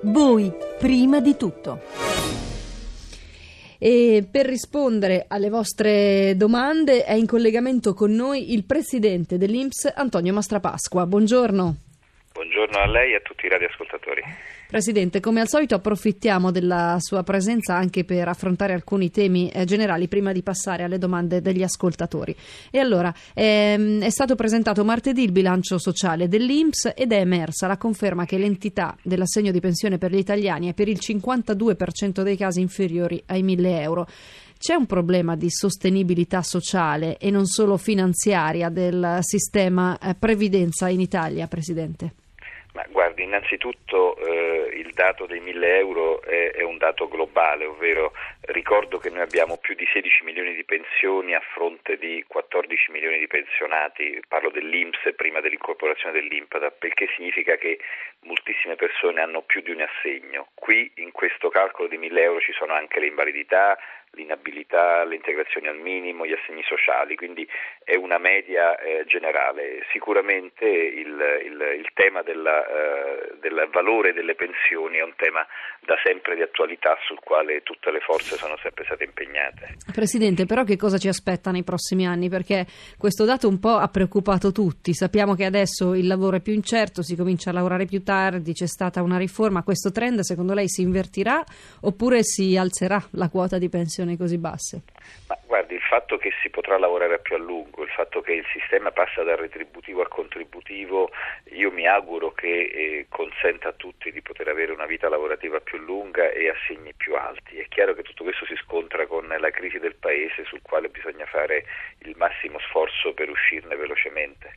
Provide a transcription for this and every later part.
Voi prima di tutto. E per rispondere alle vostre domande è in collegamento con noi il presidente dell'INPS Antonio Mastrapasqua. Buongiorno. Buongiorno a lei e a tutti i radioascoltatori. Presidente, come al solito approfittiamo della sua presenza anche per affrontare alcuni temi generali prima di passare alle domande degli ascoltatori. E allora, è stato presentato martedì il bilancio sociale dell'INPS ed è emersa la conferma che l'entità dell'assegno di pensione per gli italiani è per il 52% dei casi inferiori ai 1.000 euro. C'è un problema di sostenibilità sociale e non solo finanziaria del sistema previdenza in Italia, Presidente? Ma guardi, innanzitutto il dato dei 1.000 euro è un dato globale, ovvero ricordo che noi abbiamo più di 16 milioni di pensioni a fronte di 14 milioni di pensionati, parlo dell'INPS prima dell'incorporazione dell'INPDAP, perché significa che moltissime persone hanno più di un assegno. Qui in questo calcolo di 1.000 euro ci sono anche le invalidità, l'inabilità, le integrazioni al minimo, gli assegni sociali, quindi è una media generale. Sicuramente il tema del valore delle pensioni è un tema da sempre di attualità sul quale tutte le forze sono sempre state impegnate. Presidente, però che cosa ci aspetta nei prossimi anni? Perché questo dato un po' ha preoccupato tutti. Sappiamo che adesso il lavoro è più incerto, si comincia a lavorare più tardi, c'è stata una riforma. Questo trend secondo lei si invertirà oppure si alzerà la quota di pensione così basse? Ma guardi, il fatto che si potrà lavorare più a lungo, il fatto che il sistema passa dal retributivo al contributivo, io mi auguro che consenta a tutti di poter avere una vita lavorativa più lunga e assegni più alti. È chiaro che tutto questo si scontra con la crisi del paese, sul quale bisogna fare il massimo sforzo per uscirne velocemente.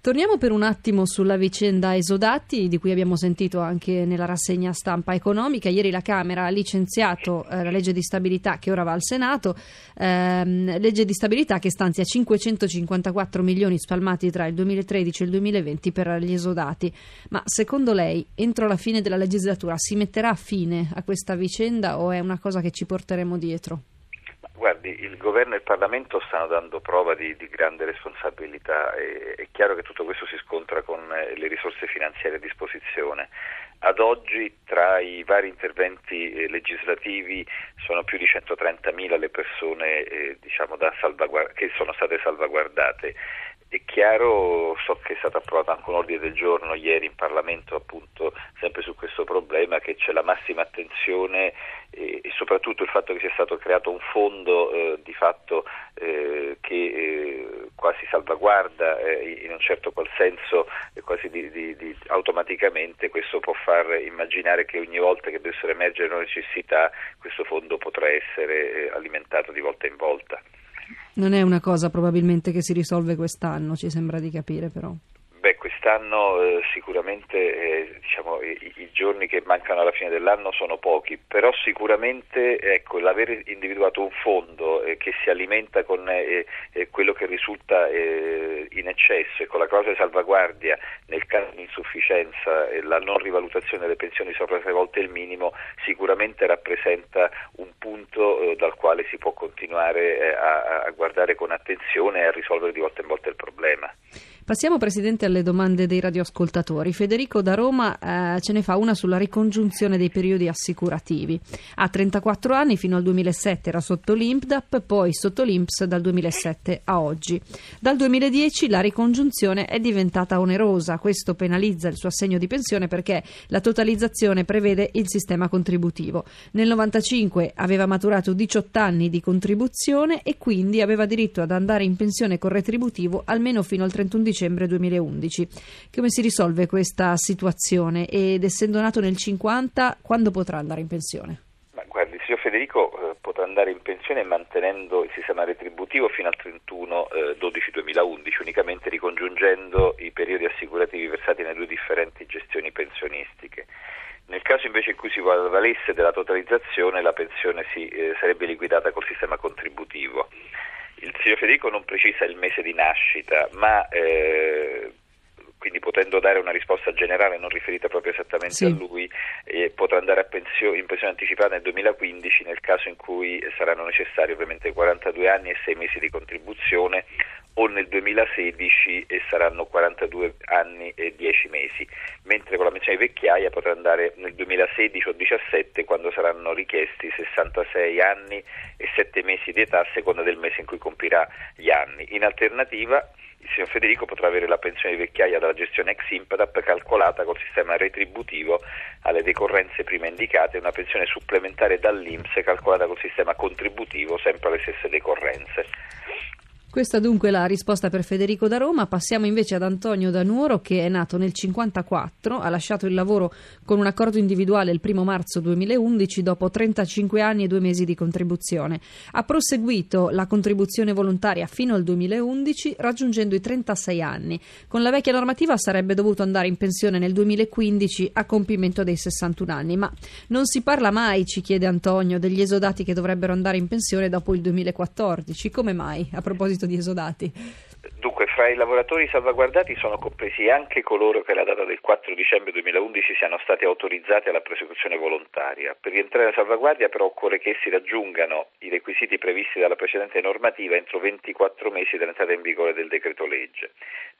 Torniamo per un attimo sulla vicenda Esodati, di cui abbiamo sentito anche nella rassegna stampa economica. Ieri la Camera ha licenziato la legge di stabilità che ora va al Senato, legge di stabilità che stanzia 554 milioni spalmati tra il 2013 e il 2020 per gli esodati. Ma secondo lei entro la fine della legislatura si metterà fine a questa vicenda o è una cosa che ci porteremo dietro? Guardi, il governo e il Parlamento stanno dando prova di grande responsabilità. È chiaro che tutto questo si scontra con le risorse finanziarie a disposizione. Ad oggi tra i vari interventi legislativi sono più di 130.000 le persone che sono state salvaguardate. È chiaro, so che è stato approvato anche un ordine del giorno ieri in Parlamento appunto sempre su questo problema, che c'è la massima attenzione e soprattutto il fatto che sia stato creato un fondo di fatto che quasi salvaguarda in un certo qual senso, quasi automaticamente. Questo può far immaginare che ogni volta che dovessero emergere nuove necessità questo fondo potrà essere alimentato di volta in volta. Non è una cosa probabilmente che si risolve quest'anno, ci sembra di capire però. Beh, quest'anno sicuramente i giorni che mancano alla fine dell'anno sono pochi, però sicuramente l'avere individuato un fondo che si alimenta con quello che risulta in eccesso e con la clausola di salvaguardia nel caso di insufficienza e la non rivalutazione delle pensioni sopra 3 volte il minimo sicuramente rappresenta un punto dal quale si può continuare a guardare con attenzione e a risolvere di volta in volta il problema. Passiamo, Presidente, alle domande dei radioascoltatori. Federico da Roma ce ne fa una sulla ricongiunzione dei periodi assicurativi. A 34 anni fino al 2007 era sotto l'INPDAP, poi sotto l'INPS dal 2007 a oggi. Dal 2010 la ricongiunzione è diventata onerosa. Questo penalizza il suo assegno di pensione perché la totalizzazione prevede il sistema contributivo. Nel 95 aveva maturato 18 anni di contribuzione e quindi aveva diritto ad andare in pensione con retributivo almeno fino al 31 dicembre 2011. Come si risolve questa situazione? Ed essendo nato nel 50, quando potrà andare in pensione? Ma guardi, il signor Federico potrà andare in pensione mantenendo il sistema retributivo fino al 31/12/2011, unicamente ricongiungendo i periodi assicurativi versati nelle due differenti gestioni pensionistiche. Nel caso invece in cui si valesse della totalizzazione, la pensione sarebbe liquidata col sistema contributivo. Il signor Federico non precisa il mese di nascita, ma quindi potendo dare una risposta generale non riferita proprio esattamente a lui, potrà andare in pensione anticipata nel 2015 nel caso in cui saranno necessari ovviamente 42 anni e 6 mesi di contribuzione o nel 2016 e saranno 42 anni e 10 mesi, mentre con la pensione di vecchiaia potrà andare nel 2016 o 2017 quando saranno richiesti 66 anni e 7 mesi di età a seconda del mese in cui compirà gli anni. In alternativa il signor Federico potrà avere la pensione di vecchiaia dalla gestione ex INPDAP calcolata col sistema retributivo alle decorrenze prima indicate e una pensione supplementare dall'INPS calcolata col sistema contributivo sempre alle stesse decorrenze. Questa dunque è la risposta per Federico da Roma. Passiamo invece ad Antonio da Nuoro, che è nato nel 54, ha lasciato il lavoro con un accordo individuale il 1 marzo 2011 dopo 35 anni e 2 mesi di contribuzione. Ha proseguito la contribuzione volontaria fino al 2011 raggiungendo i 36 anni. Con la vecchia normativa sarebbe dovuto andare in pensione nel 2015 a compimento dei 61 anni, ma non si parla mai, ci chiede Antonio, degli esodati che dovrebbero andare in pensione dopo il 2014. Come mai? A proposito di esodati. Dunque, fra i lavoratori salvaguardati sono compresi anche coloro che alla data del 4 dicembre 2011 siano stati autorizzati alla prosecuzione volontaria. Per rientrare alla salvaguardia però occorre che essi raggiungano i requisiti previsti dalla precedente normativa entro 24 mesi dall'entrata in vigore del decreto legge.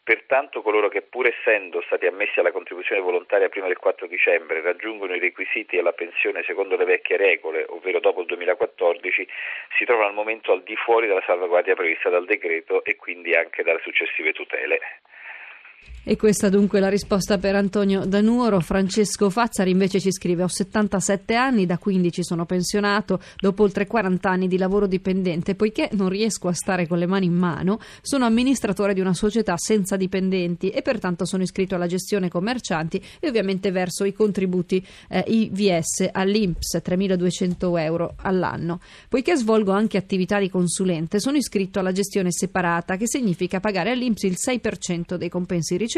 Pertanto coloro che pur essendo stati ammessi alla contribuzione volontaria prima del 4 dicembre raggiungono i requisiti alla pensione secondo le vecchie regole, ovvero dopo il 2014, si trovano al momento al di fuori della salvaguardia prevista dal decreto e quindi anche dalle successive tutele. E questa dunque è la risposta per Antonio da Nuoro. Francesco Fazzari invece ci scrive: ho 77 anni, da 15 sono pensionato, dopo oltre 40 anni di lavoro dipendente, poiché non riesco a stare con le mani in mano, sono amministratore di una società senza dipendenti e pertanto sono iscritto alla gestione commercianti e ovviamente verso i contributi IVS all'INPS, 3.200 euro all'anno. Poiché svolgo anche attività di consulente, sono iscritto alla gestione separata, che significa pagare all'INPS il 6% dei compensi ricevuti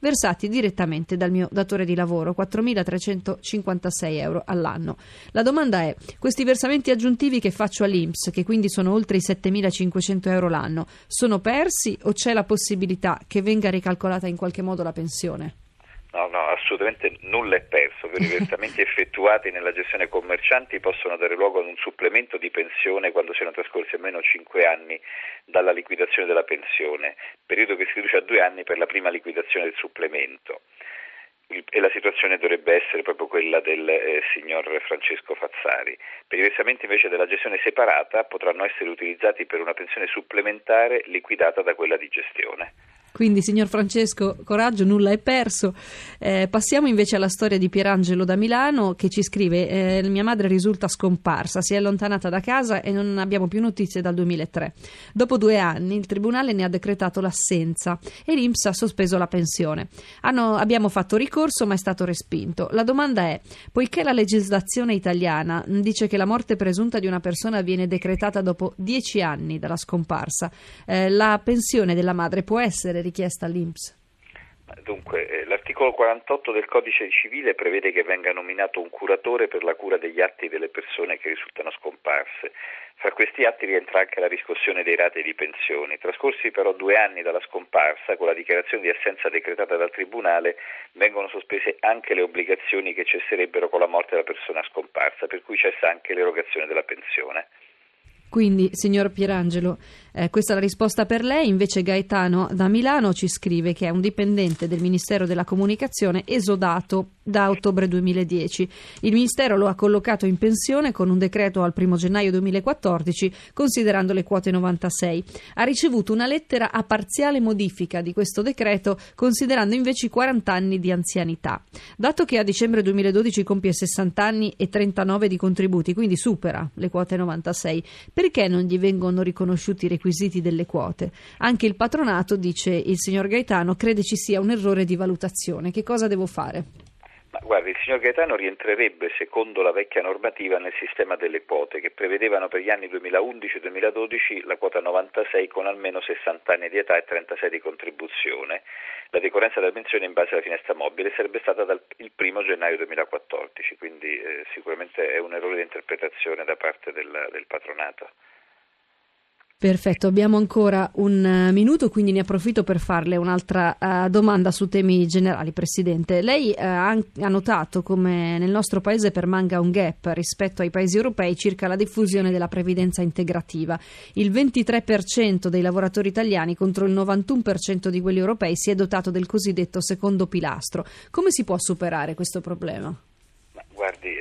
versati direttamente dal mio datore di lavoro, 4.356 euro all'anno. La domanda è: questi versamenti aggiuntivi che faccio all'INPS, che quindi sono oltre i 7.500 euro l'anno, sono persi o c'è la possibilità che venga ricalcolata in qualche modo la pensione? No, assolutamente nulla è perso. Per i versamenti effettuati nella gestione commercianti possono dare luogo ad un supplemento di pensione quando siano trascorsi almeno 5 anni dalla liquidazione della pensione, periodo che si riduce a 2 anni per la prima liquidazione del supplemento. E la situazione dovrebbe essere proprio quella del signor Francesco Fazzari. Per i versamenti invece della gestione separata potranno essere utilizzati per una pensione supplementare liquidata da quella di gestione. Quindi, signor Francesco, coraggio, nulla è perso. Passiamo invece alla storia di Pierangelo da Milano, che ci scrive: mia madre risulta scomparsa, si è allontanata da casa e non abbiamo più notizie dal 2003. Dopo 2 anni il tribunale ne ha decretato l'assenza e l'INPS ha sospeso la pensione. Abbiamo fatto ricorso ma è stato respinto. La domanda è: poiché la legislazione italiana dice che la morte presunta di una persona viene decretata dopo 10 anni dalla scomparsa, la pensione della madre può essere richiesta all'INPS? Dunque, l'articolo 48 del Codice Civile prevede che venga nominato un curatore per la cura degli atti delle persone che risultano scomparse. Fra questi atti rientra anche la riscossione dei ratei di pensioni. Trascorsi però 2 anni dalla scomparsa, con la dichiarazione di assenza decretata dal Tribunale, vengono sospese anche le obbligazioni che cesserebbero con la morte della persona scomparsa, per cui cessa anche l'erogazione della pensione. Quindi, signor Pierangelo, questa è la risposta per lei. Invece Gaetano da Milano ci scrive che è un dipendente del Ministero della Comunicazione esodato da ottobre 2010. Il Ministero lo ha collocato in pensione con un decreto al 1 gennaio 2014, considerando le quote 96. Ha ricevuto una lettera a parziale modifica di questo decreto, considerando invece i 40 anni di anzianità. Dato che a dicembre 2012 compie 60 anni e 39 di contributi, quindi supera le quote 96, perché non gli vengono riconosciuti i requisiti delle quote? Anche il patronato, dice il signor Gaetano, crede ci sia un errore di valutazione. Che cosa devo fare? Ma guardi, il signor Gaetano rientrerebbe, secondo la vecchia normativa, nel sistema delle quote, che prevedevano per gli anni 2011 e 2012 la quota 96 con almeno 60 anni di età e 36 di contribuzione. La decorrenza della pensione in base alla finestra mobile sarebbe stata il 1 gennaio 2014, quindi sicuramente è un errore di interpretazione da parte del patronato. Perfetto, abbiamo ancora un minuto, quindi ne approfitto per farle un'altra domanda su temi generali, Presidente. Lei ha notato come nel nostro Paese permanga un gap rispetto ai Paesi europei circa la diffusione della previdenza integrativa. Il 23% dei lavoratori italiani contro il 91% di quelli europei si è dotato del cosiddetto secondo pilastro. Come si può superare questo problema? Ma, guardi,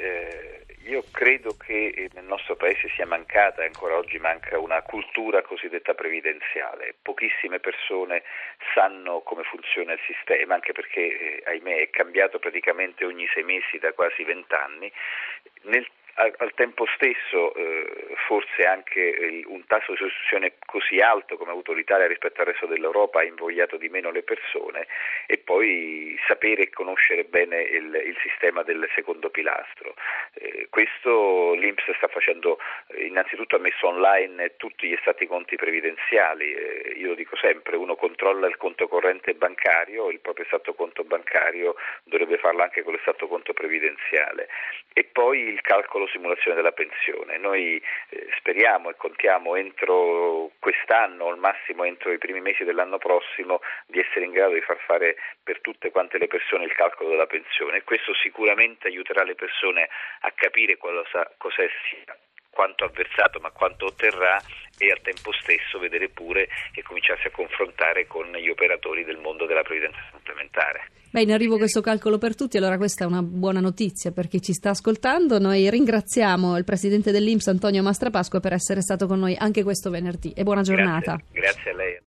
io credo che nel nostro Paese sia mancata, ancora oggi manca, una cultura cosiddetta previdenziale. Pochissime persone sanno come funziona il sistema, anche perché, ahimè, è cambiato praticamente ogni 6 mesi da quasi 20 anni. Al tempo stesso, forse anche un tasso di sostituzione così alto come ha avuto l'Italia rispetto al resto dell'Europa ha invogliato di meno le persone, e poi sapere e conoscere bene il sistema del secondo pilastro. Questo l'INPS sta facendo. Innanzitutto ha messo online tutti gli estratti conti previdenziali. Io lo dico sempre, uno controlla il conto corrente bancario, il proprio estratto conto bancario, dovrebbe farlo anche con l'estratto conto previdenziale. E poi il calcolo simulazione della pensione. Noi speriamo e contiamo entro quest'anno, o al massimo entro i primi mesi dell'anno prossimo, di essere in grado di far fare per tutte quante le persone il calcolo della pensione, e questo sicuramente aiuterà le persone a capire cos'è sia quanto avversato ma quanto otterrà, e al tempo stesso vedere pure e cominciarsi a confrontare con gli operatori del mondo della previdenza supplementare. Beh, in arrivo questo calcolo per tutti, allora questa è una buona notizia per chi ci sta ascoltando. Noi ringraziamo il presidente dell'INPS Antonio Mastrapasqua per essere stato con noi anche questo venerdì, e buona giornata. Grazie a lei.